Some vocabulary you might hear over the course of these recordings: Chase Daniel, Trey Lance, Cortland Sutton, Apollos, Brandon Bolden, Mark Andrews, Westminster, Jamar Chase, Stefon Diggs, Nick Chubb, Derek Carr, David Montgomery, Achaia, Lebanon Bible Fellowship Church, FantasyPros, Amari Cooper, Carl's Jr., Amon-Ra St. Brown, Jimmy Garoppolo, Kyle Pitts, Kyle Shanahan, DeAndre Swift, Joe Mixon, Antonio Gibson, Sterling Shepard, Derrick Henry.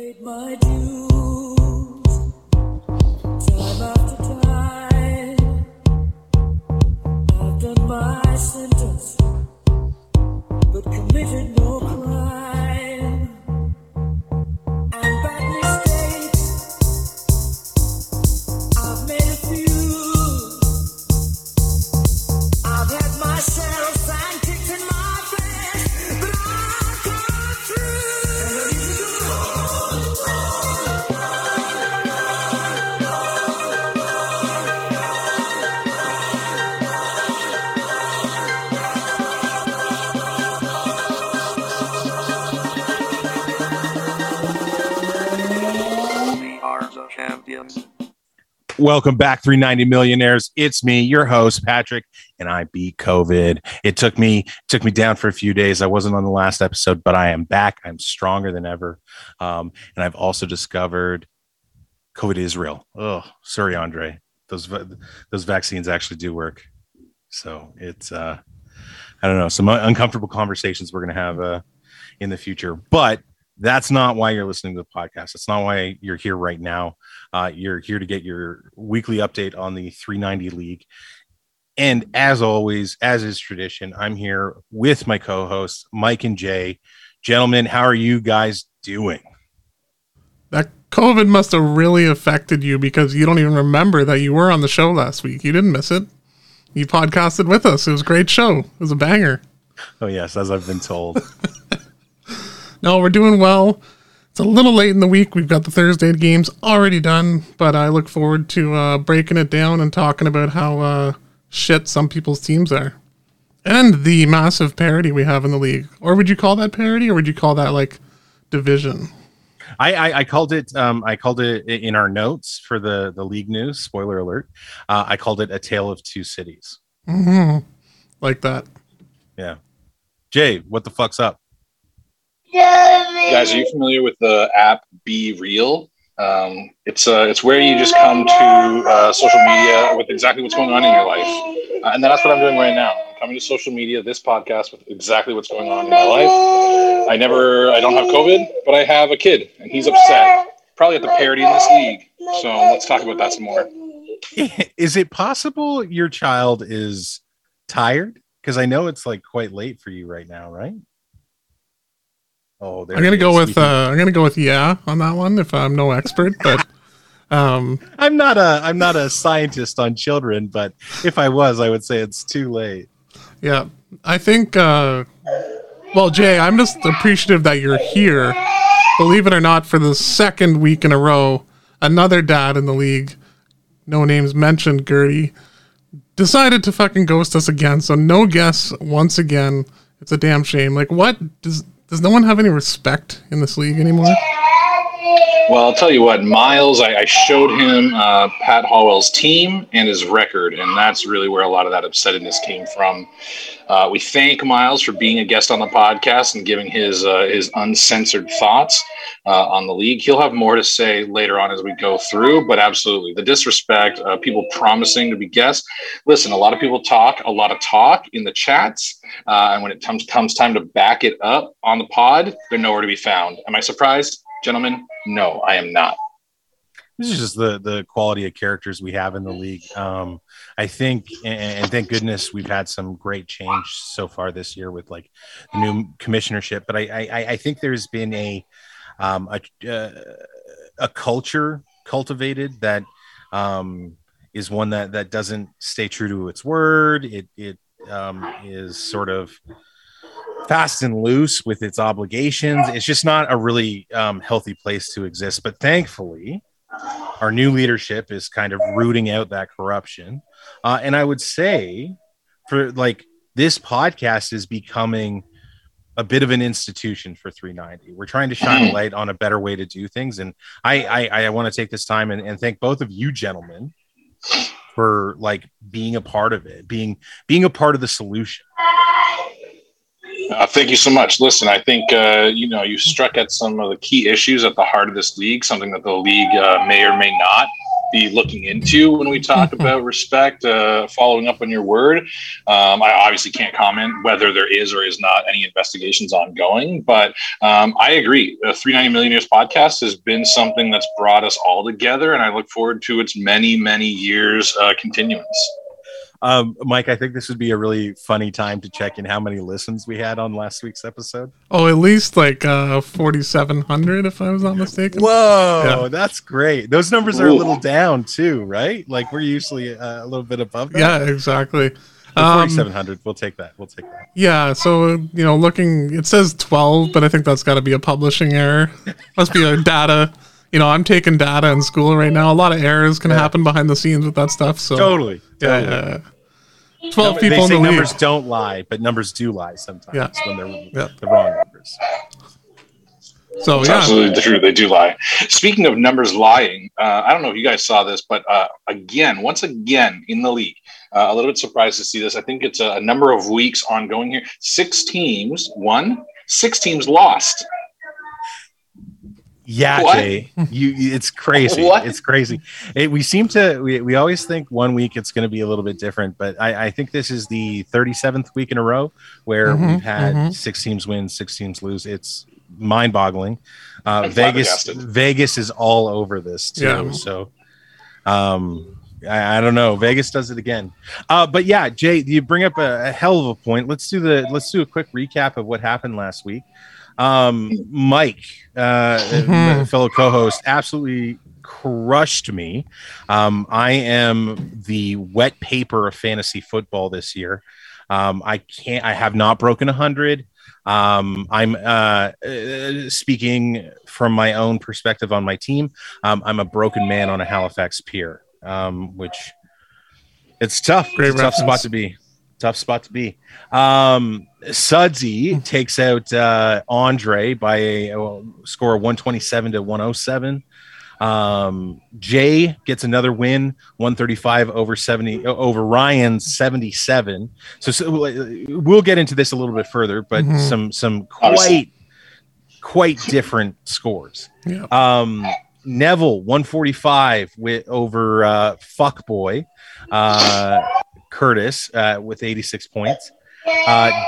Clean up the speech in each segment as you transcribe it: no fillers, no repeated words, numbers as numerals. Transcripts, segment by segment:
paid my dues time after time. I've done my sentence, but committed no crime. And bad mistakes, I've made a few. I've had myself. Welcome back, 390 Millionaires. It's me, your host, Patrick, and I beat COVID. It took me down for a few days. I wasn't on the last episode, but I am back. I'm stronger than ever. And I've also discovered COVID is real. Oh, sorry, Andre. Those vaccines actually do work. So it's, I don't know, some uncomfortable conversations we're going to have in the future. But that's not why you're listening to the podcast. That's not why you're here right now. You're here to get your weekly update on the 390 League. And as always, as is tradition, I'm here with my co-hosts, Mike and Jay. Gentlemen, how are you guys doing? That COVID must have really affected you because you don't even remember that you were on the show last week. You didn't miss it. You podcasted with us. It was a great show. It was a banger. Oh, yes, as I've been told. No, we're doing well. It's a little late in the week. We've got the Thursday games already done, but I look forward to breaking it down and talking about how shit some people's teams are. And the massive parity we have in the league. Or would you call that parity, or would you call that like division? I called it in our notes for the league news, spoiler alert. I called it a tale of two cities. Mm-hmm. Like that. Yeah. Jay, what the fuck's up? Guys, are you familiar with the app Be Real? It's where you just come to social media with exactly what's going on in your life. And that's what I'm doing right now. I'm coming to social media, this podcast, with exactly what's going on in my life. I don't have COVID, but I have a kid, and he's upset. Probably at the parity in this league. So let's talk about that some more. Is it possible your child is tired? Because I know it's like quite late for you right now, right? Oh, I'm gonna go with yeah on that one. If I'm no expert, but I'm not a scientist on children. But if I was, I would say it's too late. Yeah, I think. Well, Jay, I'm just appreciative that you're here. Believe it or not, for the second week in a row, another dad in the league, no names mentioned, Gertie, decided to fucking ghost us again. So no guests once again. It's a damn shame. Like, what does? Does no one have any respect in this league anymore? Well, I'll tell you what, Miles, I showed him Pat Hallwell's team and his record, and that's really where a lot of that upsetness came from. We thank Miles for being a guest on the podcast and giving his uncensored thoughts on the league. He'll have more to say later on as we go through, but absolutely, the disrespect, people promising to be guests. Listen, a lot of people talk, a lot of talk in the chats, and when it comes time to back it up on the pod, they're nowhere to be found. Am I surprised? Gentlemen, no, I am not. This is just the quality of characters we have in the league. I think, and thank goodness, we've had some great change so far this year with like the new commissionership. But I think there's been a culture cultivated that is one that doesn't stay true to its word. It is sort of fast and loose with its obligations. It's just not a really healthy place to exist. But thankfully, our new leadership is kind of rooting out that corruption. And I would say for like this podcast is becoming a bit of an institution for 390. We're trying to shine a light on a better way to do things. And I want to take this time and thank both of you gentlemen for like being a part of it, being a part of the solution. Thank you so much. Listen, I think, you struck at some of the key issues at the heart of this league, something that the league may or may not be looking into when we talk about respect, following up on your word. I obviously can't comment whether there is or is not any investigations ongoing, but I agree. The 390 Millionaires podcast has been something that's brought us all together, and I look forward to its many, many years continuance. Mike, I think this would be a really funny time to check in how many listens we had on last week's episode. Oh, at least like 4,700, if I was not mistaken. Whoa, yeah. That's great. Those numbers are a little down too, right? Like we're usually a little bit above that. Yeah, exactly. 4,700, we'll take that. Yeah, so, looking, it says 12, but I think that's got to be a publishing error. Must be a data. I'm taking data in school right now. A lot of errors can happen behind the scenes with that stuff. So totally. 12 people in the league. Numbers don't lie, but numbers do lie sometimes when they're the wrong numbers. So it's absolutely true. They do lie. Speaking of numbers lying, I don't know if you guys saw this, but once again in the league, a little bit surprised to see this. I think it's a number of weeks ongoing here. Six teams lost. Yeah, Jay, it's crazy. It's crazy. We always think one week it's going to be a little bit different, but I think this is the 37th week in a row where we've had six teams win, six teams lose. It's mind-boggling. Vegas is all over this too. Yeah. So, I don't know. Vegas does it again. But yeah, Jay, you bring up a hell of a point. Let's do a quick recap of what happened last week. Mike, my fellow co-host, absolutely crushed me. I am the wet paper of fantasy football this year. I have not broken 100. I'm speaking from my own perspective on my team. I'm a broken man on a Halifax pier, which it's tough. Great reference. Tough spot to be. Sudsy takes out Andre by a score of 127-107. Jay gets another win, 135 over Ryan's 77. So we'll get into this a little bit further, but some quite different scores. Yeah. Neville 145 over Fuckboy. Curtis with 86 points.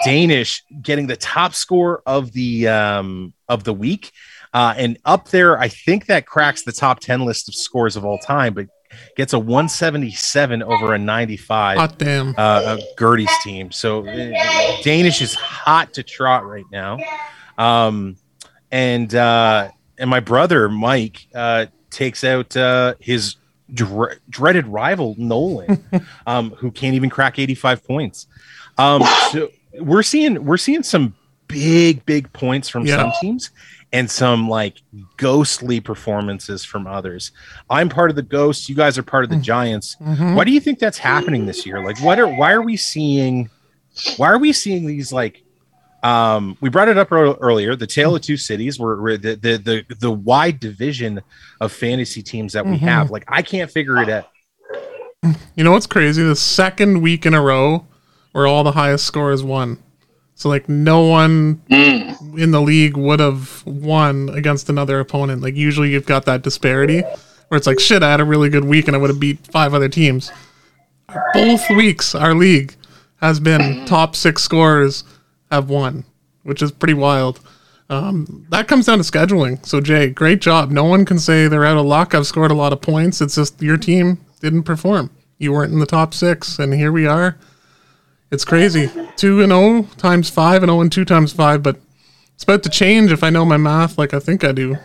Danish getting the top score of the week, and up there, I think that cracks the top 10 list of scores of all time, but gets a 177 over a 95. Hot damn, of Gertie's team. So Danish is hot to trot right now, and my brother Mike takes out his dreaded rival Nolan, who can't even crack 85 points. So we're seeing some big points from some teams and some like ghostly performances from others. I'm part of the ghosts. You guys are part of the Giants. Why do you think that's happening this year? Like, why are we seeing these, like, we brought it up earlier. The tale of two cities, where the wide division of fantasy teams that we have. Like, I can't figure it out. You know what's crazy? The second week in a row where all the highest scorers won. So like no one in the league would have won against another opponent. Like usually you've got that disparity where it's like, shit, I had a really good week and I would have beat five other teams. Both weeks, our league has been top six scorers have won, which is pretty wild. That comes down to scheduling. So Jay, great job. No one can say they're out of luck. I've scored a lot of points. It's just your team didn't perform. You weren't in the top six, and here we are. It's crazy. 2-0 times 5 and 0-2 times 5, but it's about to change if I know my math like I think I do.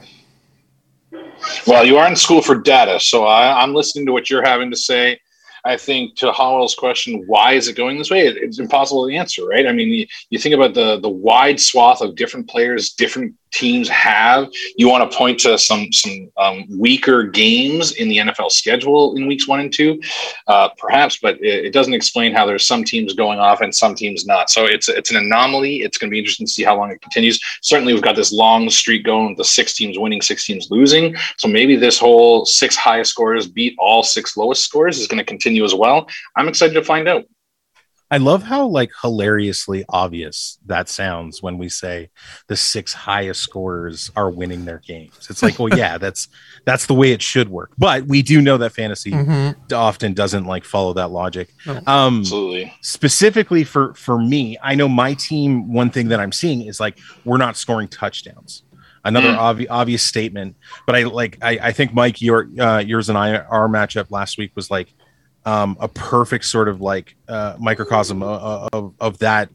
Well, you are in school for data, so I'm listening to what you're having to say. I think to Howell's question, why is it going this way? It's impossible to answer, right? I mean, you think about the wide swath of different players, different teams have. You want to point to some weaker games in the NFL schedule in weeks 1 and 2, perhaps, but it doesn't explain how there's some teams going off and some teams not. So it's an anomaly. It's going to be interesting to see how long it continues. Certainly, we've got this long streak going with the 6 teams winning, 6 teams losing. So maybe this whole 6 highest scorers beat all 6 lowest scorers is going to continue as well. I'm excited to find out. I love how like hilariously obvious that sounds when we say the six highest scorers are winning their games. It's like, well, yeah, that's the way it should work. But we do know that fantasy often doesn't like follow that logic. No. Absolutely. Specifically for me, I know my team, one thing that I'm seeing is like, we're not scoring touchdowns. Another obvious statement. But I think Mike, yours and our matchup last week was like, a perfect sort of like microcosm of that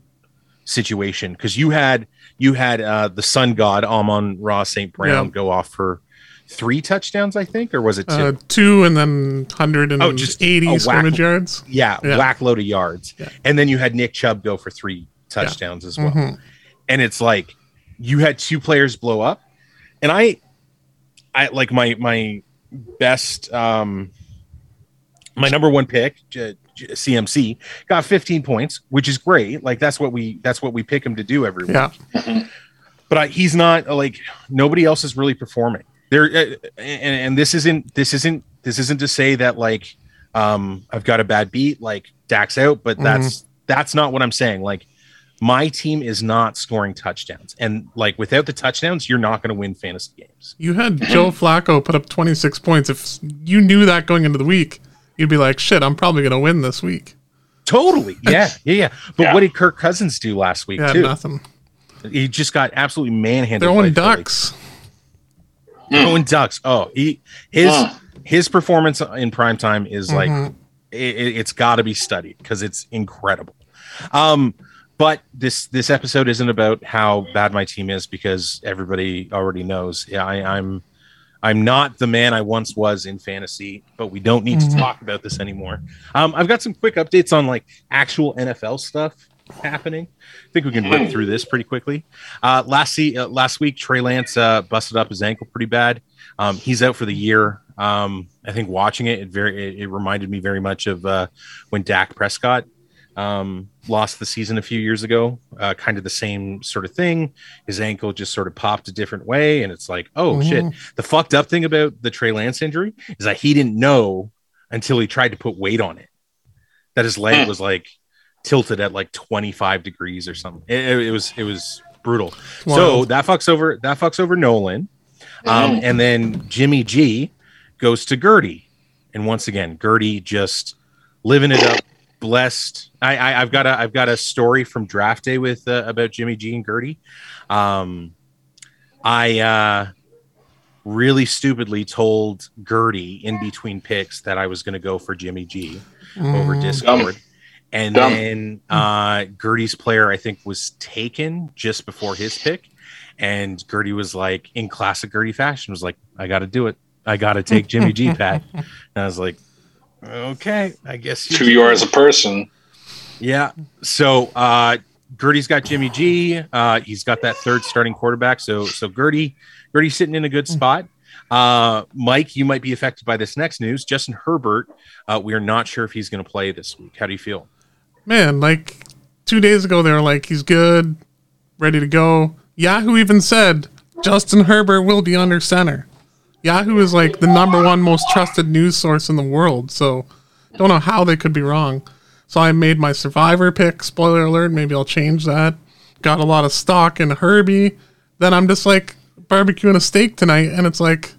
situation, because you had the sun god Amon-Ra St. Brown go off for 3 touchdowns, I think, or was it 2? 2 and then 180 scrimmage yards. Yeah, whack load of yards. Yeah. And then you had Nick Chubb go for 3 touchdowns as well. Mm-hmm. And it's like you had 2 players blow up, and I like my best. My number 1 pick, CMC, got 15 points, which is great. Like that's what we pick him to do every week. Yeah. But he's not like nobody else is really performing there. And this isn't to say that like I've got a bad beat, like Dak's out, but that's not what I'm saying. Like my team is not scoring touchdowns, and like without the touchdowns, you're not going to win fantasy games. You had Joe Flacco put up 26 points. If you knew that going into the week, you'd be like, shit, I'm probably going to win this week. Totally. Yeah. But what did Kirk Cousins do last week, too? Nothing. He just got absolutely manhandled. Throwing ducks. Oh, his performance in primetime is like, it's got to be studied because it's incredible. But this episode isn't about how bad my team is, because everybody already knows. Yeah, I'm not the man I once was in fantasy, but we don't need to talk about this anymore. I've got some quick updates on like actual NFL stuff happening. I think we can rip through this pretty quickly. Last week, Trey Lance busted up his ankle pretty bad. He's out for the year. I think watching it reminded me very much of when Dak Prescott lost the season a few years ago, kind of the same sort of thing. His ankle just sort of popped a different way, and it's like, oh shit. The fucked up thing about the Trey Lance injury is that he didn't know until he tried to put weight on it that his leg was like tilted at like 25 degrees or something. It was brutal. Wow. So that fucks over Nolan, and then Jimmy G goes to Gertie, and once again Gertie just living it up. Blessed. I've got a story from draft day with about Jimmy G and Gertie. I really stupidly told Gertie in between picks that I was going to go for Jimmy G over Discord, and then Gertie's player I think was taken just before his pick, and Gertie was like, in classic Gertie fashion, was like, I got to do it. I got to take Jimmy G, Pat. And I was like, okay, I guess who you are as a person. Yeah. So Gertie's got Jimmy G. He's got that third starting quarterback. So Gertie's sitting in a good spot. Mike, you might be affected by this next news. Justin Herbert, we are not sure if he's going to play this week. How do you feel? Man, like 2 days ago, they were like, he's good, ready to go. Yahoo even said Justin Herbert will be under center. Yahoo is like the #1 most trusted news source in the world, so don't know how they could be wrong. So I made my survivor pick, spoiler alert, maybe I'll change that. Got a lot of stock in Herbie. Then I'm just like barbecuing a steak tonight, and it's like,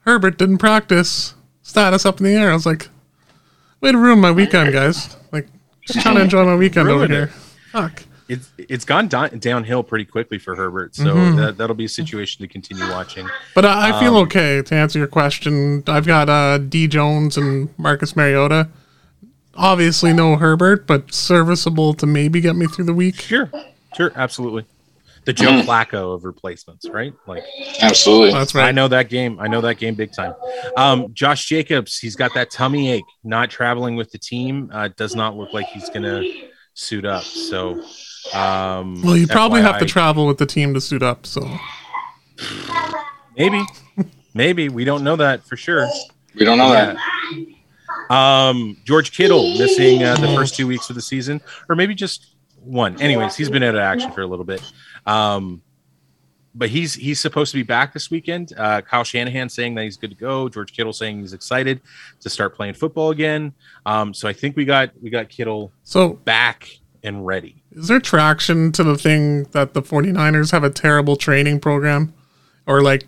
Herbert didn't practice, status up in the air. I was like, way to ruin my weekend, guys. Like, just trying to enjoy my weekend over here. Fuck. It's gone downhill pretty quickly for Herbert, so that'll be a situation to continue watching. But I feel okay to answer your question. I've got D. Jones and Marcus Mariota. Obviously no Herbert, but serviceable to maybe get me through the week. Sure, absolutely. The Joe Flacco of replacements, right? Like, absolutely. That's right. I know that game big time. Josh Jacobs, he's got that tummy ache, not traveling with the team. Does not look like he's going to suit up, so... well, you probably FYI. Have to travel with the team to suit up, so maybe we don't know that for sure. We don't know that. George Kittle missing the first 2 weeks of the season, or maybe just one. Anyways, he's been out of action for a little bit. But he's supposed to be back this weekend. Kyle Shanahan saying that he's good to go. George Kittle saying he's excited to start playing football again. So I think we got Kittle back and ready. Is there traction to the thing that the 49ers have a terrible training program, or like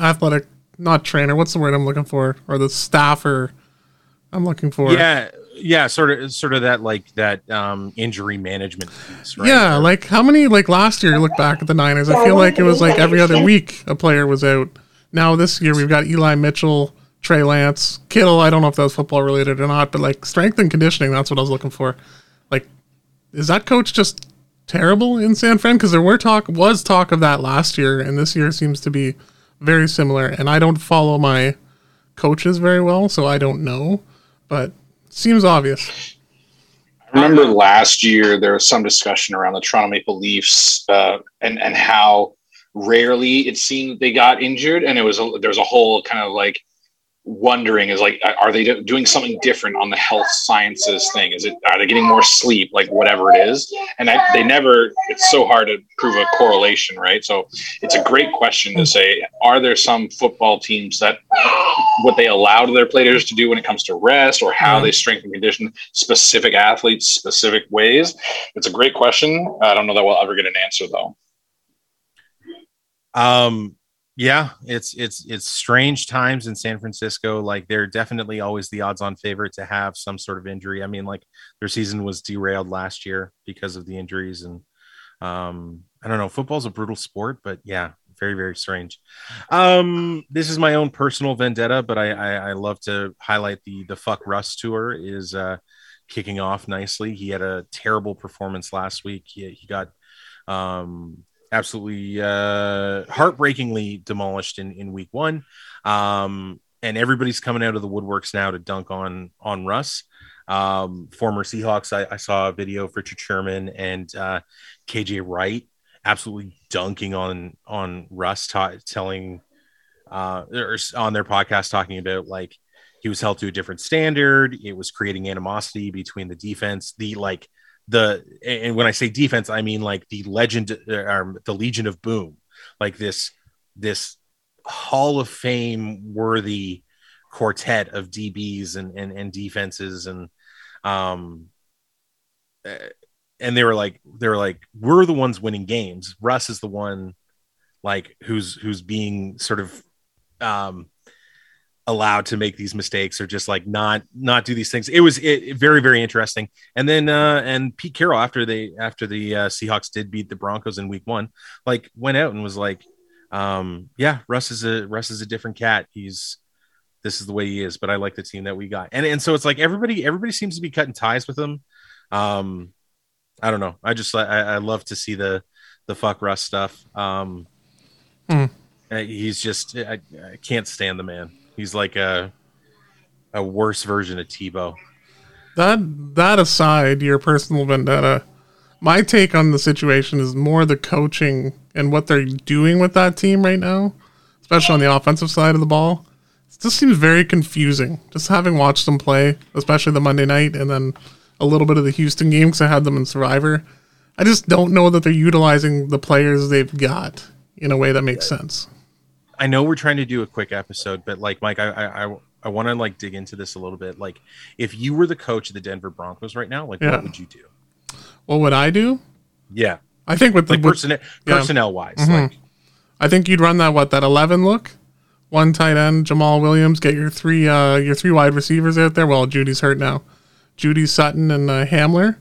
athletic, not trainer? What's the word I'm looking for? Or the staffer I'm looking for? Yeah, sort of that, like that injury management piece, right? Yeah, like how many, like last year, you look back at the Niners, I feel like it was like every other week a player was out. Now this year we've got Eli Mitchell, Trey Lance, Kittle. I don't know if that was football related or not, but like strength and conditioning, that's what I was looking for. Like, is that coach just terrible in San Fran? Because there was talk of that last year, and this year seems to be very similar. And I don't follow my coaches very well, so I don't know, but seems obvious. I remember last year there was some discussion around the Toronto Maple Leafs and how rarely it seemed they got injured, and there was a whole kind of like wondering is like, are they doing something different on the health sciences thing? Are they getting more sleep? Like whatever it is, and they never. It's so hard to prove a correlation, right? So it's a great question to say: are there some football teams that what they allow their players to do when it comes to rest, or how they strengthen condition specific athletes specific ways? It's a great question. I don't know that we'll ever get an answer though. Yeah, it's strange times in San Francisco. Like they're definitely always the odds-on favorite to have some sort of injury. I mean, like their season was derailed last year because of the injuries, and I don't know. Football's a brutal sport, but yeah, very very strange. This is my own personal vendetta, but I love to highlight the Fuck Russ tour is kicking off nicely. He had a terrible performance last week. He got absolutely heartbreakingly demolished in week one. And everybody's coming out of the woodworks now to dunk on Russ. Former Seahawks, I saw a video of Richard Sherman and KJ Wright absolutely dunking on Russ, telling on their podcast, talking about like he was held to a different standard. It was creating animosity between the defense, and when I say defense, I mean like the Legion of Boom, like this Hall of Fame worthy quartet of DBs and defenses, and they were like we're the ones winning games. Russ is the one like who's being sort of allowed to make these mistakes or just like not do these things. It was very, very interesting. And then, and Pete Carroll after the Seahawks did beat the Broncos in week one, like went out and was like, yeah, Russ is a different cat. This is the way he is, but I like the team that we got. And so it's like, everybody seems to be cutting ties with him. I don't know. I love to see the Fuck Russ stuff. He's just, I can't stand the man. He's like a worse version of Tebow. That aside, your personal vendetta, my take on the situation is more the coaching and what they're doing with that team right now, especially on the offensive side of the ball. It just seems very confusing, just having watched them play, especially the Monday night and then a little bit of the Houston game because I had them in Survivor. I just don't know that they're utilizing the players they've got in a way that makes sense. I know we're trying to do a quick episode, but like Mike, I want to like dig into this a little bit. Like if you were the coach of the Denver Broncos right now, like what would you do? What would I do? Yeah. I think with like personnel wise, like I think you'd run that 11 look, one tight end, Jamal Williams, get your three wide receivers out there. Well, Judy's hurt now. Judy Sutton and Hamler.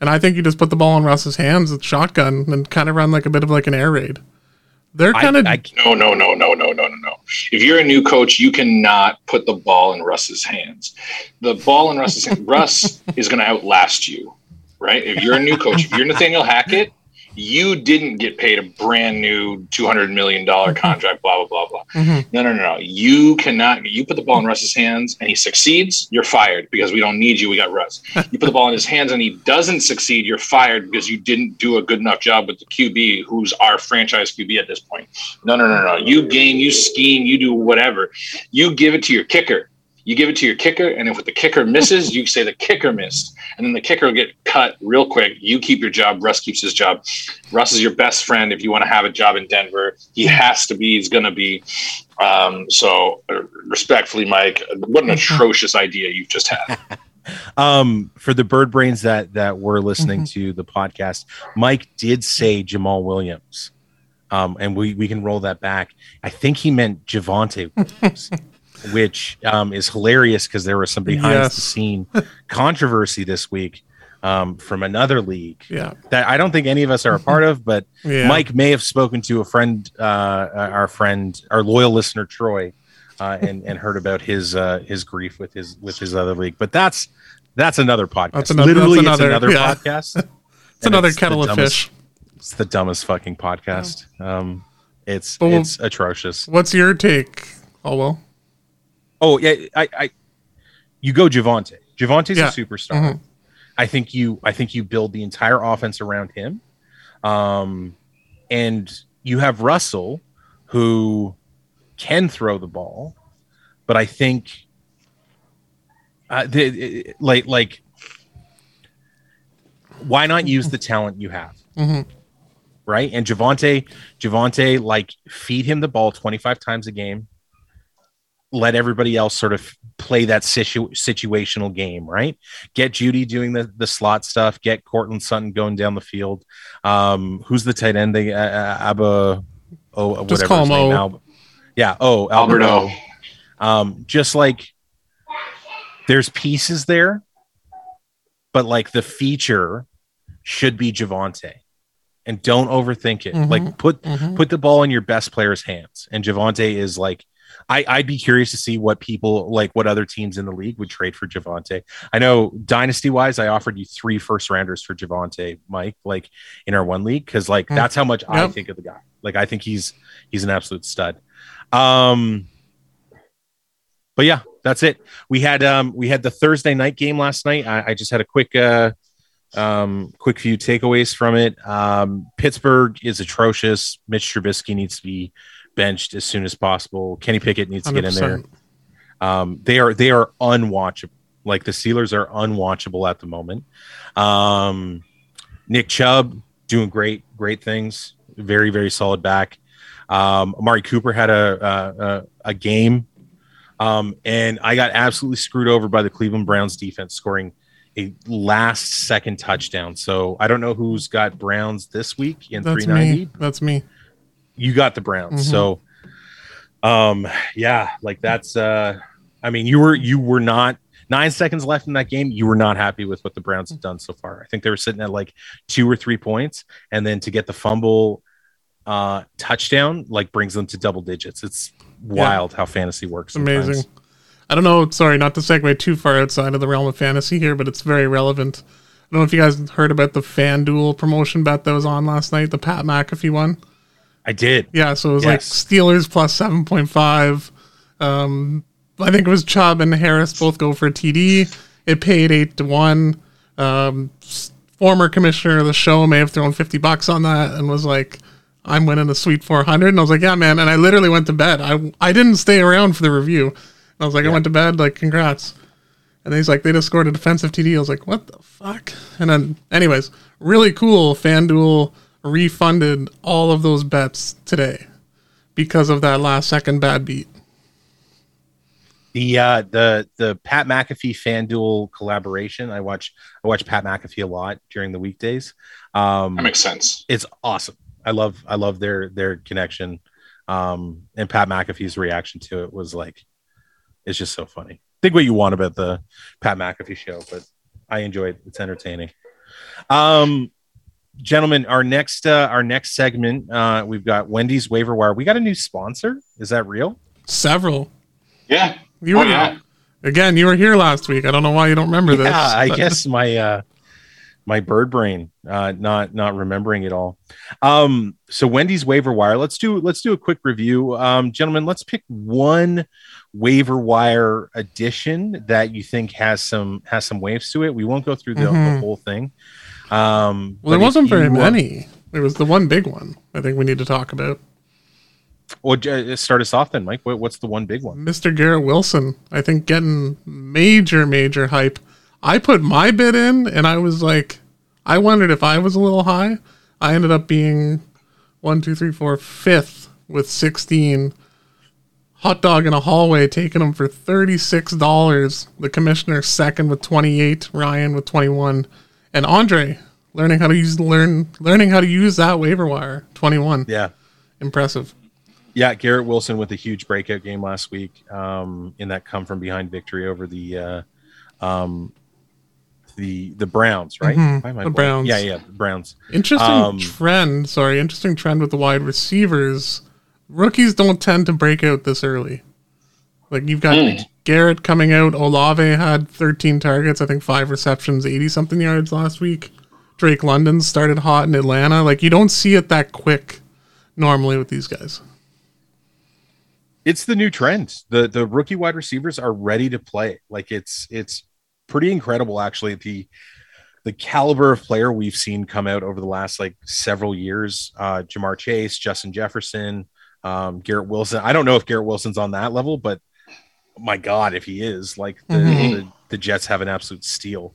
And I think you just put the ball in Russ's hands with shotgun and kind of run like a bit of like an air raid. They're kind of no. If you're a new coach, you cannot put the ball in Russ's hands. The ball in Russ's hands. Russ is going to outlast you, right? If you're a new coach, if you're Nathaniel Hackett, you didn't get paid a brand new $200 million contract, blah, blah, blah, blah. Mm-hmm. No. You cannot. You put the ball in Russ's hands and he succeeds, you're fired because we don't need you. We got Russ. You put the ball in his hands and he doesn't succeed, you're fired because you didn't do a good enough job with the QB, who's our franchise QB at this point. No. You game, you scheme, you do whatever. You give it to your kicker. You give it to your kicker, and if the kicker misses, you say the kicker missed. And then the kicker will get cut real quick. You keep your job. Russ keeps his job. Russ is your best friend if you want to have a job in Denver. He has to be. He's going to be. So respectfully, Mike, what an atrocious idea you've just had. For the bird brains that were listening to the podcast, Mike did say Jamal Williams. And we can roll that back. I think he meant Javonte Williams. Which is hilarious because there was some behind-the-scene controversy this week from another league that I don't think any of us are a part of, but Mike may have spoken to a friend, our loyal listener Troy, and heard about his grief with his other league. But that's another podcast. That's another podcast. It's another kettle of fish. It's the dumbest fucking podcast. Yeah. It's atrocious. What's your take, Hallwell? Oh, yeah, you go Javonte. Javonte's a superstar. Mm-hmm. I think you build the entire offense around him. And you have Russell, who can throw the ball, but I think why not use the talent you have? Mm-hmm. Right? And Javonte, feed him the ball 25 times a game. Let everybody else sort of play that situational game, right? Get Judy doing the slot stuff. Get Cortland Sutton going down the field. Who's the tight end? They whatever his name now. Yeah. Oh, Alberto. There's pieces there, but the feature should be Javonte. And don't overthink it. Mm-hmm. Put the ball in your best player's hands. And Javonte is I'd be curious to see what people what other teams in the league would trade for Javonte. I know dynasty wise, I offered you 3 first rounders for Javonte, Mike, in our one league. Cause that's how much I think of the guy. I think he's an absolute stud. But yeah, that's it. We had the Thursday night game last night. I just had a quick few takeaways from it. Pittsburgh is atrocious. Mitch Trubisky needs to be benched as soon as possible. Kenny Pickett needs to 100%. Get in there. They are unwatchable. The Steelers are unwatchable at the moment. Nick Chubb doing great things. Very, very solid back. Amari Cooper had a game. And I got absolutely screwed over by the Cleveland Browns defense scoring a last-second touchdown. So I don't know who's got Browns this week in 390. That's me. You got the Browns. Mm-hmm. So, that's, you were not 9 seconds left in that game. You were not happy with what the Browns have done so far. I think they were sitting at 2 or 3 points. And then to get the fumble touchdown, brings them to double digits. It's wild how fantasy works. Sometimes. Amazing. I don't know. Sorry, not to segue too far outside of the realm of fantasy here, but it's very relevant. I don't know if you guys heard about the FanDuel promotion bet that was on last night, the Pat McAfee one. I did. Yeah, so it was Steelers plus 7.5. I think it was Chubb and Harris both go for a TD. It paid 8-1. Former commissioner of the show may have thrown $50 on that and was like, I'm winning the sweet 400. And I was like, yeah, man. And I literally went to bed. I didn't stay around for the review. And I was like, I went to bed, congrats. And he's like, they just scored a defensive TD. I was like, what the fuck? And then, anyways, really cool FanDuel refunded all of those bets today because of that last second bad beat. The Pat McAfee FanDuel collaboration. I watch Pat McAfee a lot during the weekdays. That makes sense. It's awesome. I love their connection. And Pat McAfee's reaction to it was it's just so funny. Think what you want about the Pat McAfee show, but I enjoy it. It's entertaining. Gentlemen, our next segment, we've got Wendy's Waiver Wire. We got a new sponsor. Is that real? Several. Yeah. You were here last week. I don't know why you don't remember this. Yeah, I guess my bird brain not remembering it all. So Wendy's Waiver Wire. Let's do a quick review. Gentlemen, let's pick one waiver wire edition that you think has some waves to it. We won't go through the whole thing. There wasn't very many. There was the one big one I think we need to talk about. Well, start us off then, Mike. What's the one big one? Mr. Garrett Wilson, I think, getting major hype. I put my bid in, and I was like, I wondered if I was a little high. I ended up being 1, 2, 3, 4, 5th with 16. Hot dog in a hallway, taking him for $36. The commissioner second with 28. Ryan with 21, and Andre learning how to use that waiver wire. 21. Yeah, impressive. Yeah, Garrett Wilson with a huge breakout game last week in that come from behind victory over the Browns, right? Mm-hmm. The Browns. Yeah, the Browns. Interesting trend with the wide receivers. Rookies don't tend to break out this early. Like, you've got Garrett coming out. Olave had 13 targets, I think 5 receptions, 80-something yards last week. Drake London started hot in Atlanta. Like, you don't see it that quick normally with these guys. It's the new trend. The rookie wide receivers are ready to play. Like, it's pretty incredible, actually, the caliber of player we've seen come out over the last, like, several years. Jamar Chase, Justin Jefferson, Garrett Wilson. I don't know if Garrett Wilson's on that level, but my God, if he is, like, the Jets have an absolute steal.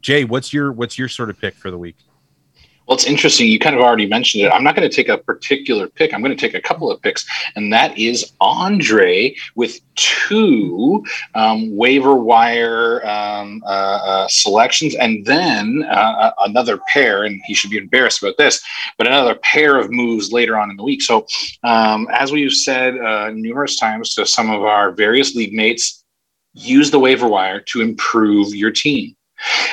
Jay, what's your sort of pick for the week? Well, it's interesting. You kind of already mentioned it. I'm not going to take a particular pick. I'm going to take a couple of picks, and that is Andre with 2 waiver wire selections, and then another pair, and he should be embarrassed about this, but another pair of moves later on in the week. So as we've said numerous times to some of our various league mates, use the waiver wire to improve your team.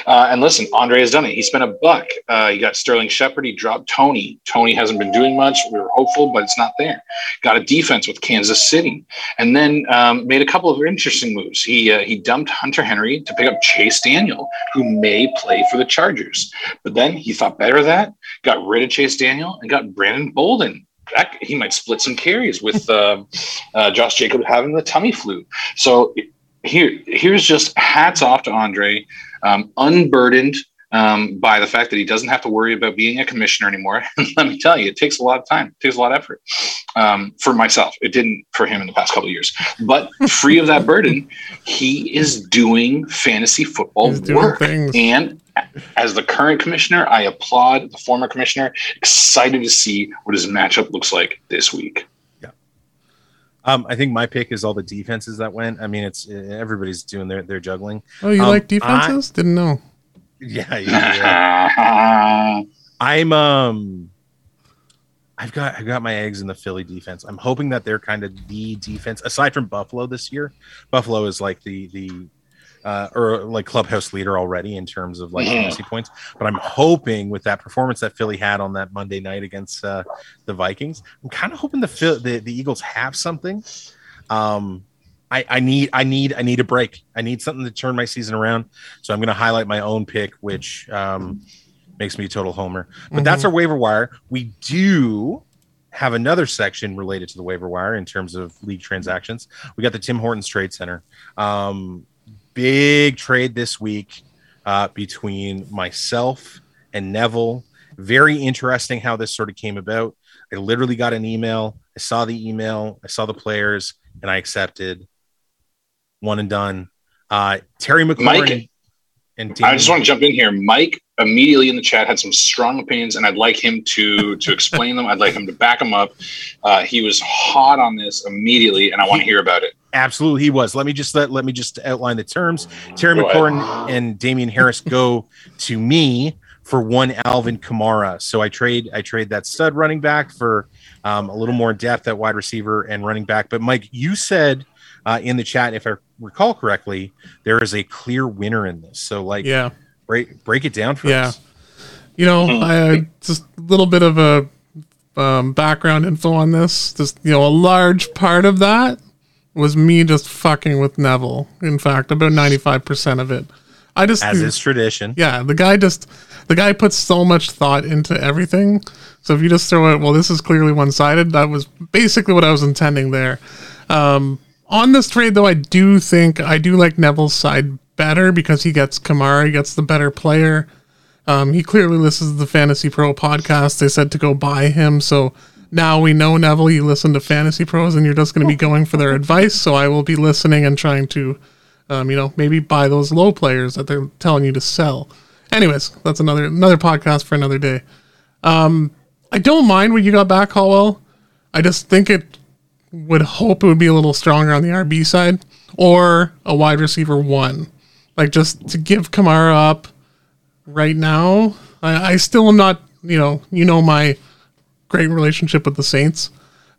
And listen, Andre has done it. He spent $1. He got Sterling Shepard. He dropped Tony. Tony hasn't been doing much. We were hopeful, but it's not there. Got a defense with Kansas City, and then made a couple of interesting moves. He dumped Hunter Henry to pick up Chase Daniel, who may play for the Chargers. But then he thought better of that, got rid of Chase Daniel, and got Brandon Bolden. He might split some carries with Josh Jacobs having the tummy flu. So here's just hats off to Andre. Unburdened by the fact that he doesn't have to worry about being a commissioner anymore. Let me tell you, it takes a lot of time. It takes a lot of effort. For myself, it didn't for him in the past couple of years. But free of that burden, he is doing fantasy football work. And as the current commissioner, I applaud the former commissioner. Excited to see what his matchup looks like this week. Yeah. I think my pick is all the defenses that went. I mean, it's everybody's doing their juggling. Oh, you like defenses? Didn't know. Yeah. I've got my eggs in the Philly defense. I'm hoping that they're kind of the defense aside from Buffalo this year. Buffalo is like the clubhouse leader already in terms of like fantasy points. But I'm hoping with that performance that Philly had on that Monday night against the Vikings, I'm kind of hoping the Eagles have something. I need a break. I need something to turn my season around. So I'm going to highlight my own pick, which makes me a total homer. But that's our waiver wire. We do have another section related to the waiver wire in terms of league transactions. We got the Tim Hortons Trade Center. Big trade this week between myself and Neville. Very interesting how this sort of came about. I literally got an email. I saw the email. I saw the players, and I accepted. One and done. Terry McLaurin. And I just want to jump in here. Mike immediately in the chat had some strong opinions, and I'd like him to explain them. I'd like him to back them up. He was hot on this immediately, and I want to hear about it. Absolutely, he was. Let me just outline the terms. Terry McLaurin and Damian Harris go to me for one Alvin Kamara. So I trade that stud running back for a little more depth at wide receiver and running back. But Mike, you said in the chat, if I recall correctly, there is a clear winner in this. So like, yeah, break it down for us. You know, I just a little bit of a background info on this. Just, you know, a large part of that was me just fucking with Neville. In fact, about 95% of it. I just, as is tradition. Yeah, the guy puts so much thought into everything. So if you just throw it, well, this is clearly one-sided. That was basically what I was intending there. On this trade, though, I do like Neville's side better because he gets Kamara, he gets the better player. He clearly listens to the Fantasy Pro podcast. They said to go buy him, so Now we know, Neville, you listen to Fantasy Pros and you're just going to be going for their advice. So I will be listening and trying to, maybe buy those low players that they're telling you to sell. Anyways, that's another podcast for another day. I don't mind what you got back, Hallwell. I just think it would be a little stronger on the RB side or a wide receiver one. Like, just to give Kamara up right now. I still am not, my great relationship with the Saints.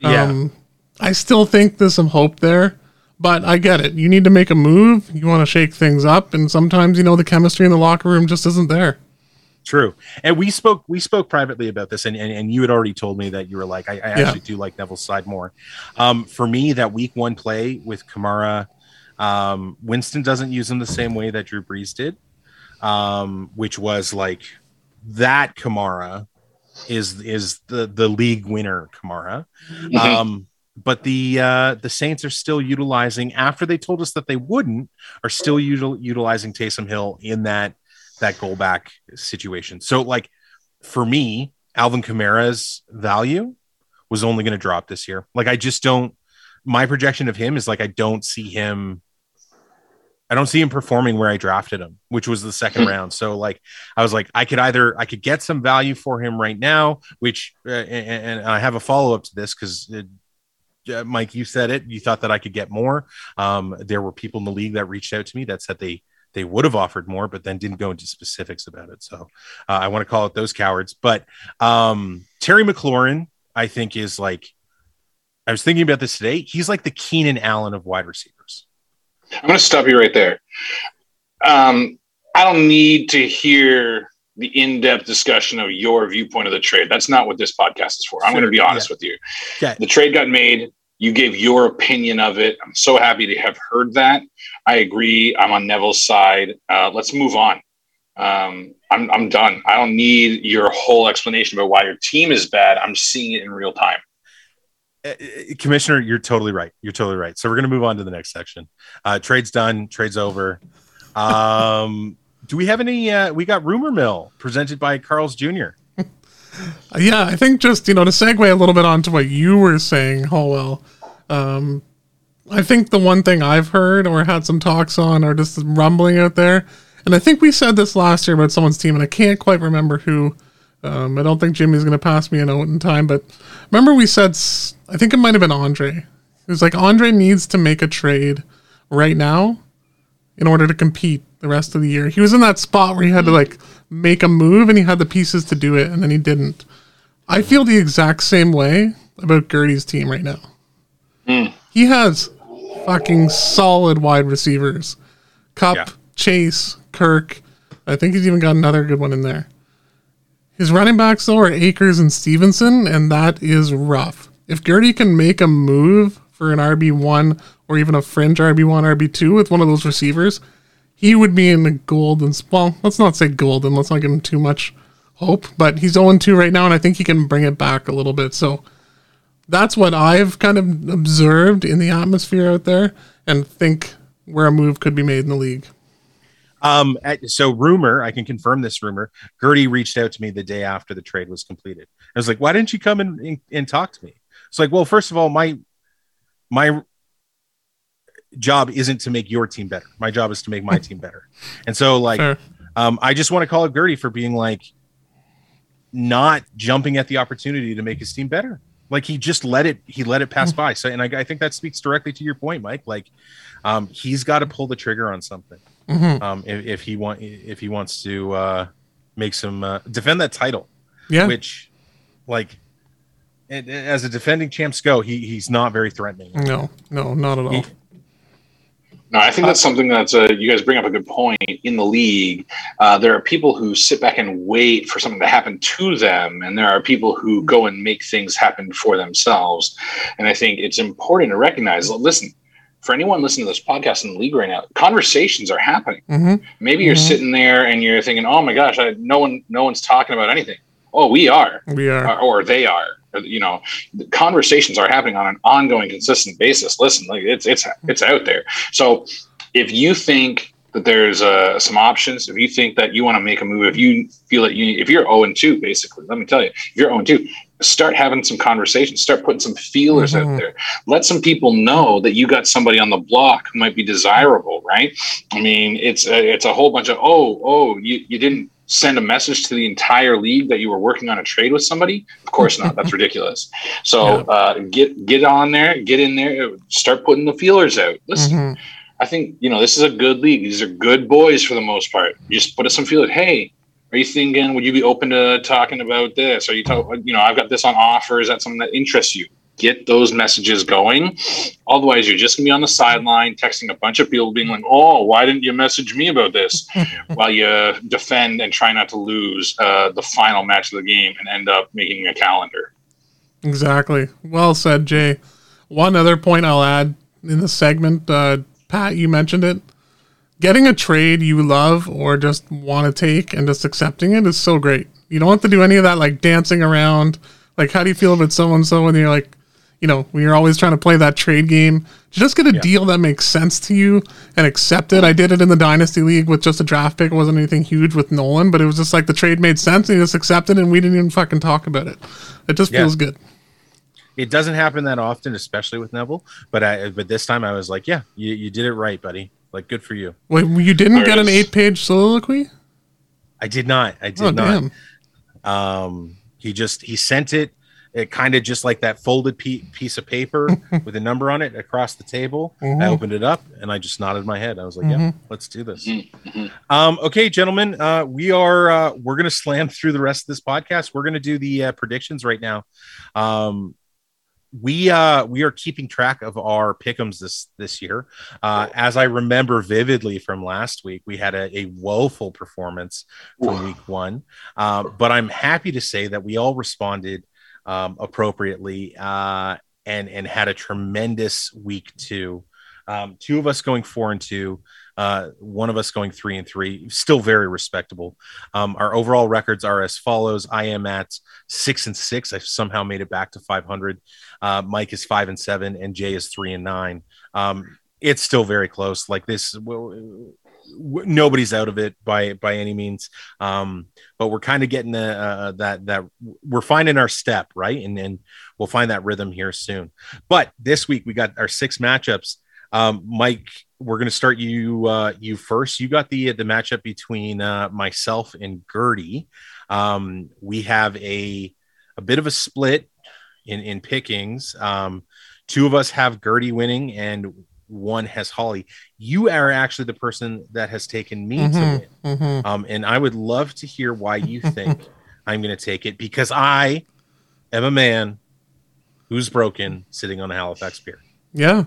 I still think there's some hope there, but I get it. You need to make a move. You want to shake things up. And sometimes, the chemistry in the locker room just isn't there. True. And we spoke privately about this, and you had already told me that you were like, I actually do like Neville's side more. For me, that week one play with Kamara, Winston doesn't use him the same way that Drew Brees did, which was like that Kamara is the league winner Kamara. But the Saints are still utilizing, after they told us that they wouldn't, are still utilizing Taysom Hill in that goal back situation. So like, for me, Alvin Kamara's value was only going to drop this year. Like, I just don't, my projection of him is like, I don't see him performing where I drafted him, which was the second round. So like, I was like, I could get some value for him right now, which, and I have a follow-up to this, because Mike, you said it, you thought that I could get more. There were people in the league that reached out to me that said they would have offered more, but then didn't go into specifics about it. So I want to call it those cowards. But Terry McLaurin, I think, is like, I was thinking about this today. He's like the Keenan Allen of wide receivers. I'm going to stop you right there. I don't need to hear the in-depth discussion of your viewpoint of the trade. That's not what this podcast is for. I'm going to be honest with you. Okay. The trade got made. You gave your opinion of it. I'm so happy to have heard that. I agree. I'm on Neville's side. Let's move on. I'm done. I don't need your whole explanation about why your team is bad. I'm seeing it in real time. Commissioner, you're totally right. So we're going to move on to the next section. Trade's done. Trade's over. Do we have any? We got Rumor Mill presented by Carl's Jr. Yeah, I think just, to segue a little bit onto what you were saying, Hallwell, I think the one thing I've heard or had some talks on are just rumbling out there. And I think we said this last year about someone's team, and I can't quite remember who. I don't think Jimmy's going to pass me a note in time, but remember we said, I think it might have been Andre. It was like, Andre needs to make a trade right now in order to compete the rest of the year. He was in that spot where he had to make a move, and he had the pieces to do it, and then he didn't. I feel the exact same way about Gertie's team right now. He has fucking solid wide receivers. Cup, Chase, Kirk. I think he's even got another good one in there. His running backs, though, are Akers and Stevenson, and that is rough. If Gertie can make a move for an RB1 or even a fringe RB1, RB2 with one of those receivers, he would be in the golden spot. Well, let's not say golden. Let's not give him too much hope. But he's 0-2 right now, and I think he can bring it back a little bit. So that's what I've kind of observed in the atmosphere out there, and think where a move could be made in the league. So rumor, I can confirm this rumor, Gertie reached out to me the day after the trade was completed. I was like, why didn't you come and talk to me? It's like, well, first of all, my job isn't to make your team better. My job is to make my team better. And so like, sure. I just want to call up Gertie for being like, not jumping at the opportunity to make his team better. Like, he just let it pass by. So, and I think that speaks directly to your point, Mike, like, he's got to pull the trigger on something. If he wants to, make some, defend that title, which like, as a defending champs go, he's not very threatening. No, not at all. No, I think that's something that's you guys bring up a good point. In the league, there are people who sit back and wait for something to happen to them, and there are people who go and make things happen for themselves. And I think it's important to recognize, listen, for anyone listening to this podcast in the league right now, conversations are happening. Maybe you're sitting there and you're thinking, oh my gosh, no one's talking about anything. Oh, we are, or they are. The conversations are happening on an ongoing, consistent basis. Listen, like it's out there. So if you think that there's some options. If you think that you want to make a move, if you feel that you, if you're 0-2, basically, let me tell you, if you're 0-2, start having some conversations, start putting some feelers mm-hmm. out there. Let some people know that you got somebody on the block who might be desirable, right? I mean, it's a whole bunch of, you didn't send a message to the entire league that you were working on a trade with somebody? Of course not. That's ridiculous. So get on there, get in there, start putting the feelers out. Listen, mm-hmm. I think, this is a good league. These are good boys for the most part. You just put us some feelers. Hey, are you thinking, would you be open to talking about this? Are you I've got this on offer. Is that something that interests you? Get those messages going. Otherwise, you're just going to be on the sideline texting a bunch of people being like, oh, why didn't you message me about this? While you defend and try not to lose the final match of the game and end up making a calendar. Exactly. Well said, Jay. One other point I'll add in this segment, Pat, you mentioned it. Getting a trade you love or just want to take and just accepting it is so great. You don't have to do any of that, like, dancing around. Like, how do you feel about so-and-so? And you're like, when you're always trying to play that trade game, just get a deal that makes sense to you and accept it. I did it in the Dynasty League with just a draft pick. It wasn't anything huge with Nolan, but it was just like the trade made sense and you just accepted it, and we didn't even fucking talk about it. It just feels good. It doesn't happen that often, especially with Neville, but this time I was like, yeah, you did it right, buddy. Like, good for you. Wait, you didn't get an 8-page soliloquy? I did not. I did not. Damn. He sent it. It kind of just like that folded piece of paper with a number on it across the table. Mm-hmm. I opened it up and I just nodded my head. I was like, yeah, let's do this. Mm-hmm. Okay, gentlemen, we're going to slam through the rest of this podcast. We're going to do the predictions right now. We are keeping track of our pick'ems this year. As I remember vividly from last week, we had a woeful performance from week one. But I'm happy to say that we all responded appropriately and had a tremendous week two. Two of us going 4-2, one of us going 3-3, still very respectable. Our overall records are as follows. I am at 6-6. I've somehow made it back to 500. Mike is 5-7 and Jay is 3-9. It's still very close. Like this, nobody's out of it by any means. But we're kind of getting that we're finding our step, right? And we'll find that rhythm here soon. But this week we got our 6 matchups. Mike, we're going to start you first. You got the matchup between myself and Gertie. We have a bit of a split in pickings. Two of us have Gertie winning and one has Holly. You are actually the person that has taken me to win. Mm-hmm. And I would love to hear why you think I'm going to take it, because I am a man who's broken sitting on a Halifax beer. Yeah.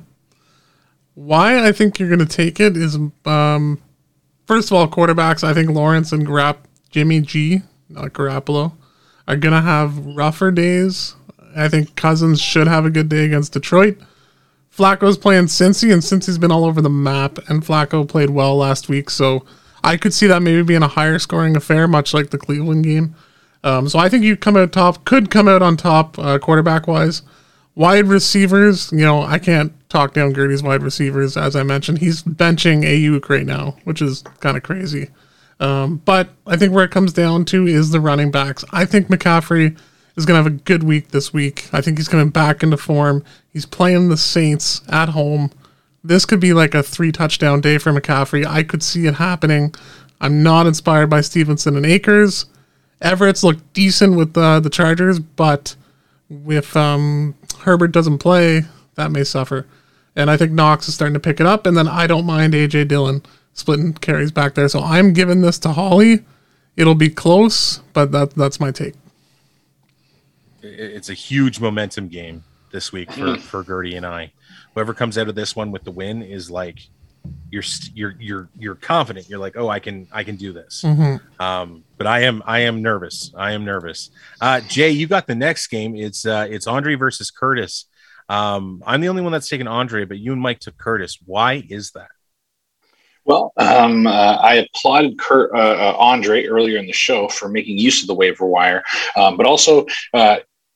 Why I think you're going to take it is, first of all, quarterbacks. I think Lawrence and Jimmy G, not Garoppolo, are going to have rougher days. I think Cousins should have a good day against Detroit. Flacco's playing Cincy, and Cincy's been all over the map, and Flacco played well last week, so I could see that maybe being a higher scoring affair, much like the Cleveland game. So I think you could come out on top quarterback-wise. Wide receivers, I can't talk down Gertie's wide receivers. As I mentioned, he's benching Ayuk right now, which is kind of crazy. But I think where it comes down to is the running backs. I think McCaffrey is going to have a good week this week. I think he's coming back into form. He's playing the Saints at home. This could be like a 3-touchdown day for McCaffrey. I could see it happening. I'm not inspired by Stevenson and Akers. Everett's looked decent with the Chargers, but if Herbert doesn't play, that may suffer. And I think Knox is starting to pick it up. And then I don't mind A.J. Dillon splitting carries back there. So I'm giving this to Holly. It'll be close, but that's my take. It's a huge momentum game this week for Gertie and I. Whoever comes out of this one with the win is like, you're confident. You're like, oh, I can do this. Mm-hmm. But I am nervous. Jay, you got the next game. It's Andre versus Curtis. I'm the only one that's taken Andre, but you and Mike took Curtis. Why is that? Well, I applauded Andre earlier in the show for making use of the waiver wire, but also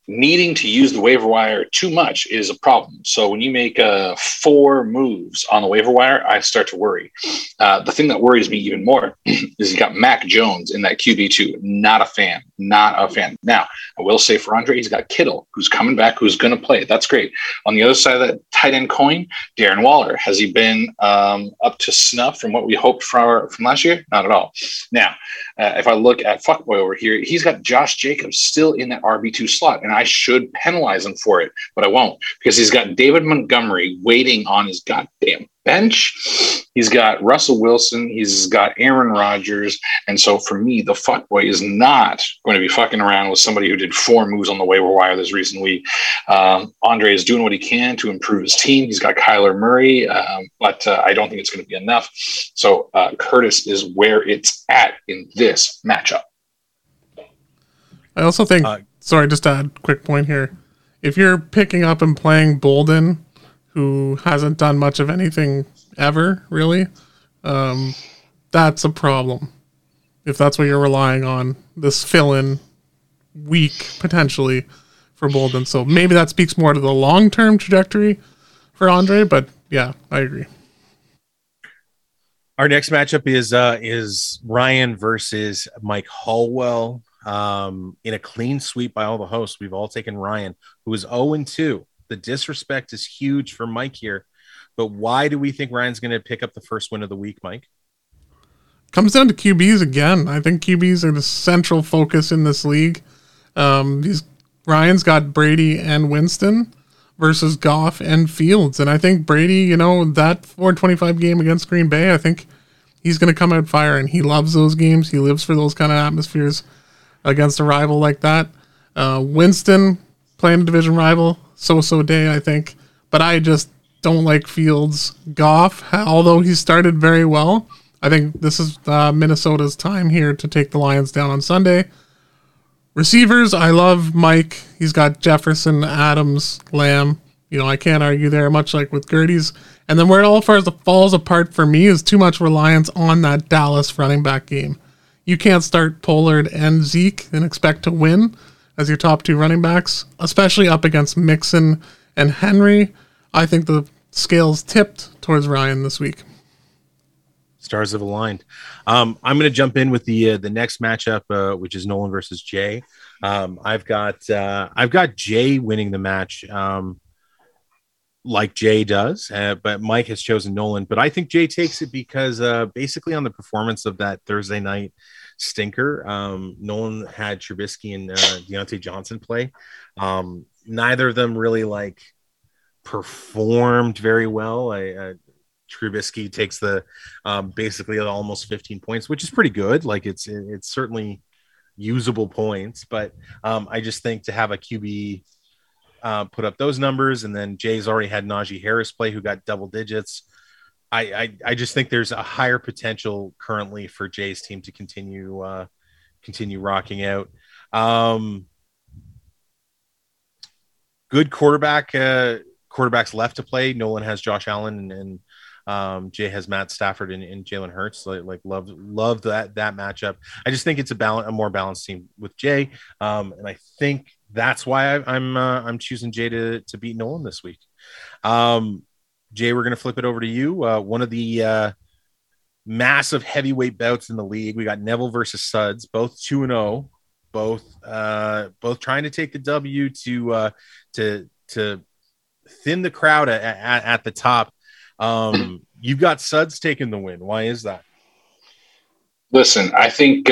needing to use the waiver wire too much is a problem. So when you make four moves on the waiver wire, I start to worry. The thing that worries me even more is you got Mac Jones in that QB2. Not a fan. Now, I will say for Andre, he's got Kittle, who's coming back, who's going to play. That's great. On the other side of that tight end coin, Darren Waller. Has he been up to snuff from what we hoped from last year? Not at all. Now, if I look at Fuckboy over here, he's got Josh Jacobs still in that RB2 slot, and I should penalize him for it, but I won't because he's got David Montgomery waiting on his goddamn bench. He's got Russell Wilson. He's got Aaron Rodgers. And so for me, the fuckboy is not going to be fucking around with somebody who did four moves on the waiver wire this recent week. Andre is doing what he can to improve his team. He's got Kyler Murray, but I don't think it's going to be enough. So Curtis is where it's at in this matchup. I also think, sorry, just to add a quick point here. If you're picking up and playing Bolden, who hasn't done much of anything ever, really, that's a problem. If that's what you're relying on, this fill-in week, potentially, for Bolden. So maybe that speaks more to the long-term trajectory for Andre, but yeah, I agree. Our next matchup is Ryan versus Mike Hallwell. In a clean sweep by all the hosts, we've all taken Ryan, who is 0-2. The disrespect is huge for Mike here, but why do we think Ryan's going to pick up the first win of the week, Mike? Comes down to QBs again. I think QBs are the central focus in this league. Ryan's got Brady and Winston versus Goff and Fields, and I think Brady, that 425 game against Green Bay, I think he's going to come out firing. He loves those games. He lives for those kind of atmospheres against a rival like that. Winston playing a division rival, so-so day, I think. But I just don't like Fields. Goff, although he started very well, I think this is Minnesota's time here to take the Lions down on Sunday. Receivers, I love Mike. He's got Jefferson, Adams, Lamb. I can't argue there, much like with Gertie's. And then where it all falls apart for me is too much reliance on that Dallas running back game. You can't start Pollard and Zeke and expect to win as your top two running backs, especially up against Mixon and Henry. I think the scales tipped towards Ryan this week. Stars have aligned. I'm going to jump in with the next matchup, which is Nolan versus Jay. I've got Jay winning the match, like Jay does, but Mike has chosen Nolan. But I think Jay takes it because basically on the performance of that Thursday night stinker, Nolan had Trubisky and Deontay Johnson play. Neither of them really performed very well. Trubisky takes the basically almost 15 points, which is pretty good. It's certainly usable points, but I just think to have a QB put up those numbers, and then Jay's already had Najee Harris play, who got double digits. I just think there's a higher potential currently for Jay's team to continue rocking out. Good quarterbacks left to play. Nolan has Josh Allen and Jay has Matt Stafford and Jalen Hurts. Love that matchup. I just think it's a more balanced team with Jay, and I think that's why I'm choosing Jay to beat Nolan this week. Jay, we're going to flip it over to you. One of the massive heavyweight bouts in the league. We got Neville versus Suds, both 2-0, both trying to take the W to thin the crowd at the top. You've got Suds taking the win. Why is that? Listen, I think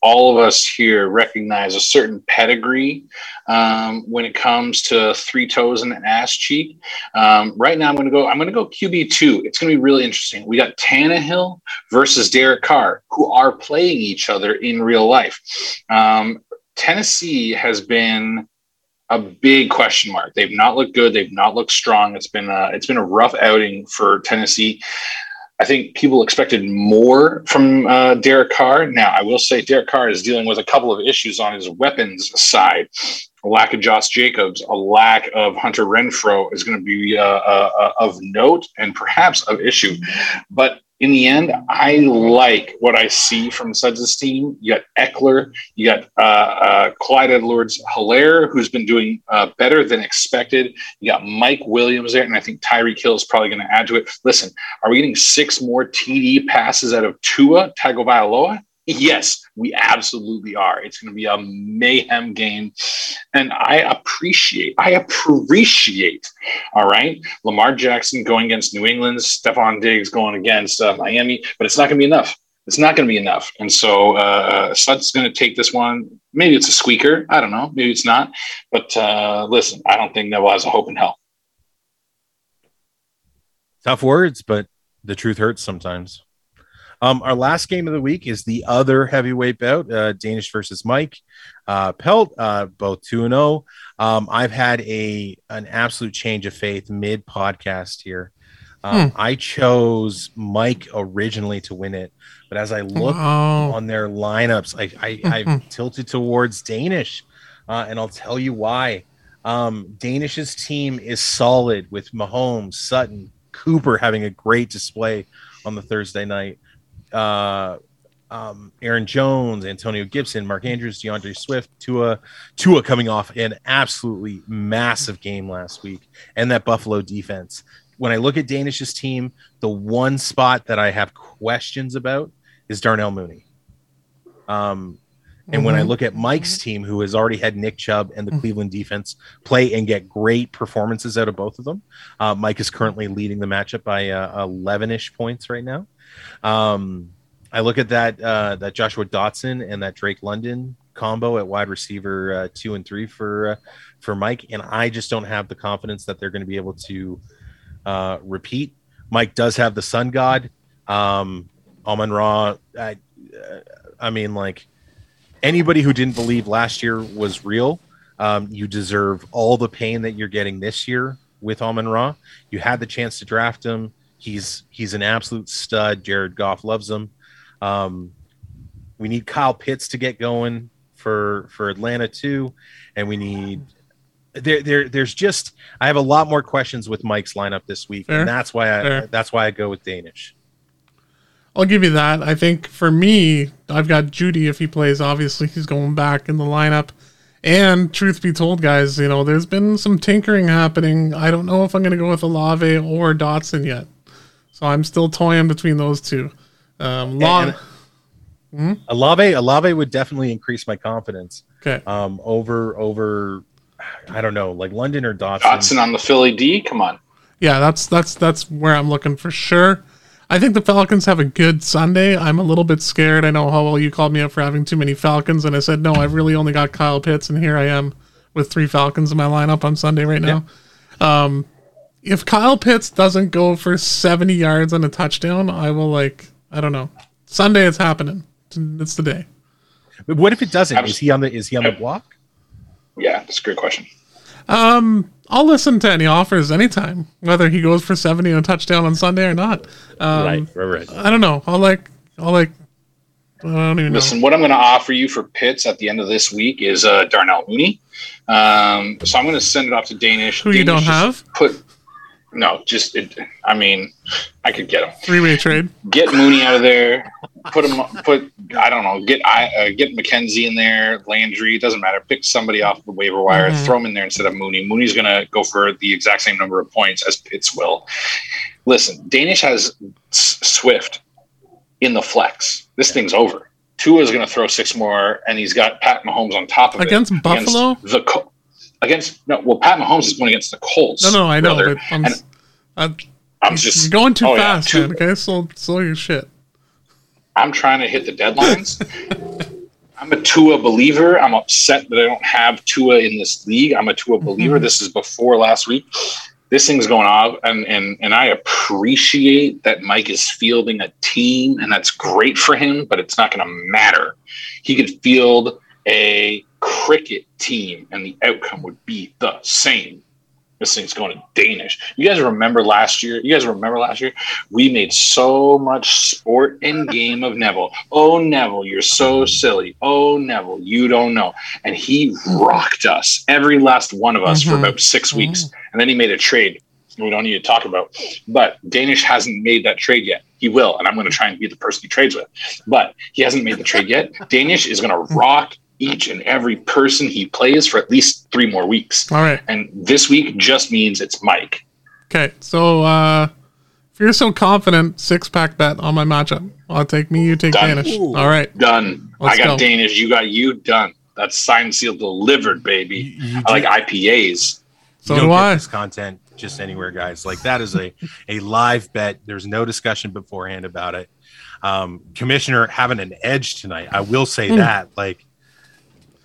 all of us here recognize a certain pedigree when it comes to three toes and an ass cheek. Right now, I'm going to go QB2. It's going to be really interesting. We got Tannehill versus Derek Carr, who are playing each other in real life. Tennessee has been a big question mark. They've not looked good. They've not looked strong. It's been a rough outing for Tennessee. I think people expected more from Derek Carr. Now, I will say Derek Carr is dealing with a couple of issues on his weapons side. A lack of Josh Jacobs, a lack of Hunter Renfrow is going to be of note and perhaps of issue. But in the end, I like what I see from Suggs' team. You got Eckler, you got Clyde Edwards-Hilaire, who's been doing better than expected. You got Mike Williams there, and I think Tyreek Hill is probably going to add to it. Listen, are we getting 6 more TD passes out of Tua Tagovailoa? Yes, we absolutely are. It's going to be a mayhem game. And I appreciate, all right, Lamar Jackson going against New England, Stephon Diggs going against Miami, but it's not going to be enough. It's not going to be enough. And so Sut's going to take this one. Maybe it's a squeaker. I don't know. Maybe it's not. But listen, I don't think Neville has a hope in hell. Tough words, but the truth hurts sometimes. Our last game of the week is the other heavyweight bout, Danish versus Mike Pelt, both 2-0. I've had an absolute change of faith mid-podcast here. I chose Mike originally to win it, but as I look on their lineups, I've tilted towards Danish, and I'll tell you why. Danish's team is solid with Mahomes, Sutton, Cooper having a great display on the Thursday night. Aaron Jones, Antonio Gibson, Mark Andrews, DeAndre Swift, Tua coming off an absolutely massive game last week, and that Buffalo defense. When I look at Danish's team, the one spot that I have questions about is Darnell Mooney. And when I look at Mike's team, who has already had Nick Chubb and the Cleveland defense play and get great performances out of both of them, Mike is currently leading the matchup by 11-ish points right now. I look at that Joshua Dotson and that Drake London combo at wide receiver 2 and 3 for Mike, and I just don't have the confidence that they're going to be able to repeat. Mike does have the sun god, Amon-Ra. I mean, like, anybody who didn't believe last year was real. You deserve all the pain that you're getting this year with Amon-Ra. You had the chance to draft him. He's an absolute stud. Jared Goff loves him. We need Kyle Pitts to get going for Atlanta too, and we need there's just, I have a lot more questions with Mike's lineup this week, and that's why I go with Danish. I'll give you that. I think for me, I've got Judy if he plays. Obviously, he's going back in the lineup. And truth be told, guys, you know, there's been some tinkering happening. I don't know if I'm going to go with Olave or Dotson yet. So I'm still toying between those two. Olave would definitely increase my confidence. Okay. Over I don't know, like London or Dotson. Dotson on the Philly D. Come on. Yeah, that's where I'm looking for sure. I think the Falcons have a good Sunday. I'm a little bit scared. I know how well you called me up for having too many Falcons, and I said, no, I've really only got Kyle Pitts, and here I am with 3 Falcons in my lineup on Sunday right now. Yeah. If Kyle Pitts doesn't go for 70 yards on a touchdown, I will, like, I don't know. Sunday, it's happening. It's the day. But what if it doesn't? Is he on the block? Yeah, that's a great question. I'll listen to any offers anytime, whether he goes for 70 on a touchdown on Sunday or not. Right. I don't know. I don't even know. Listen, what I'm going to offer you for Pitts at the end of this week is Darnell Mooney. So I'm going to send it off to Danish. Who Danish you don't have? I could get him. 3-way trade. Get Mooney out of there. Get McKenzie in there, Landry, it doesn't matter. Pick somebody off the waiver wire, throw him in there instead of Mooney. Mooney's going to go for the exact same number of points as Pitts will. Listen, Danish has Swift in the flex. This thing's over. Tua's going to throw 6 more, and he's got Pat Mahomes on top of it. Against Buffalo? Pat Mahomes is going against the Colts. No, I know. But I'm just going too fast. Yeah, okay, slow your shit. I'm trying to hit the deadlines. I'm a Tua believer. I'm upset that I don't have Tua in this league. I'm a Tua believer. This is before last week. This thing's going on, and I appreciate that Mike is fielding a team, and that's great for him, but it's not going to matter. He could field a cricket team, and the outcome would be the same. This thing's going to Danish. You guys remember last year? We made so much sport and game of Neville. Oh, Neville, you're so silly. Oh, Neville, you don't know. And he rocked us, every last one of us, for about 6 weeks. And then he made a trade. we don't need to talk about. But Danish hasn't made that trade yet. He will, and I'm going to try and be the person he trades with. But he hasn't made the trade yet. Danish is going to rock each and every person he plays for at least 3 more weeks. All right. And this week just means it's Mike. Okay, so if you're so confident, 6-pack bet on my matchup. I'll take me, you take done. Danish. Ooh. All right. Done. Let's I got go. Danish, you got you done. That's signed, sealed, delivered, baby. I like IPAs. So you don't get this content just anywhere, guys. Like, that is a live bet. There's no discussion beforehand about it. Commissioner having an edge tonight. I will say that. Like,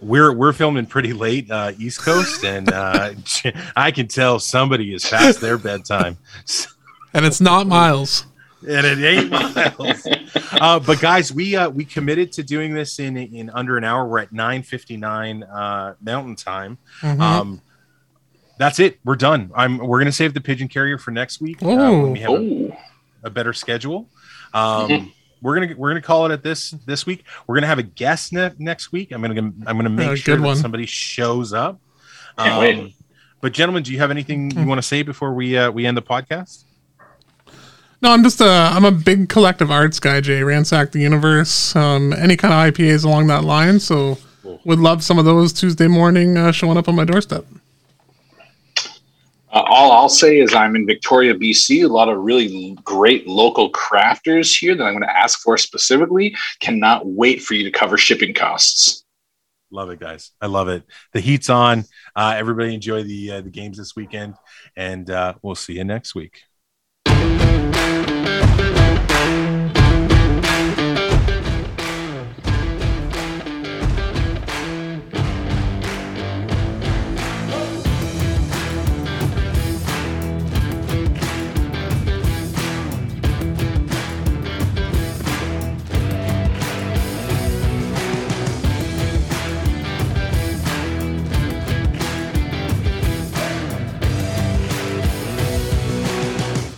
we're filming pretty late East Coast, and I can tell somebody is past their bedtime. And it's not Miles. And it ain't Miles. But guys, we committed to doing this in under an hour. We're at 9:59 Mountain Time. Mm-hmm. That's it. We're done. We're gonna save the pigeon carrier for next week when we have a better schedule. We're gonna call it at this week. We're gonna have a guest next week. I'm gonna make sure that somebody shows up. But gentlemen, do you have anything you want to say before we end the podcast? No, I'm a big collective arts guy, Jay. Ransack the Universe, any kind of IPAs along that line. So would love some of those Tuesday morning showing up on my doorstep. All I'll say is I'm in Victoria, BC. A lot of really great local crafters here that I'm going to ask for specifically. Cannot wait for you to cover shipping costs. Love it, guys. I love it. The heat's on. Everybody enjoy the games this weekend, and we'll see you next week. We'll be right back.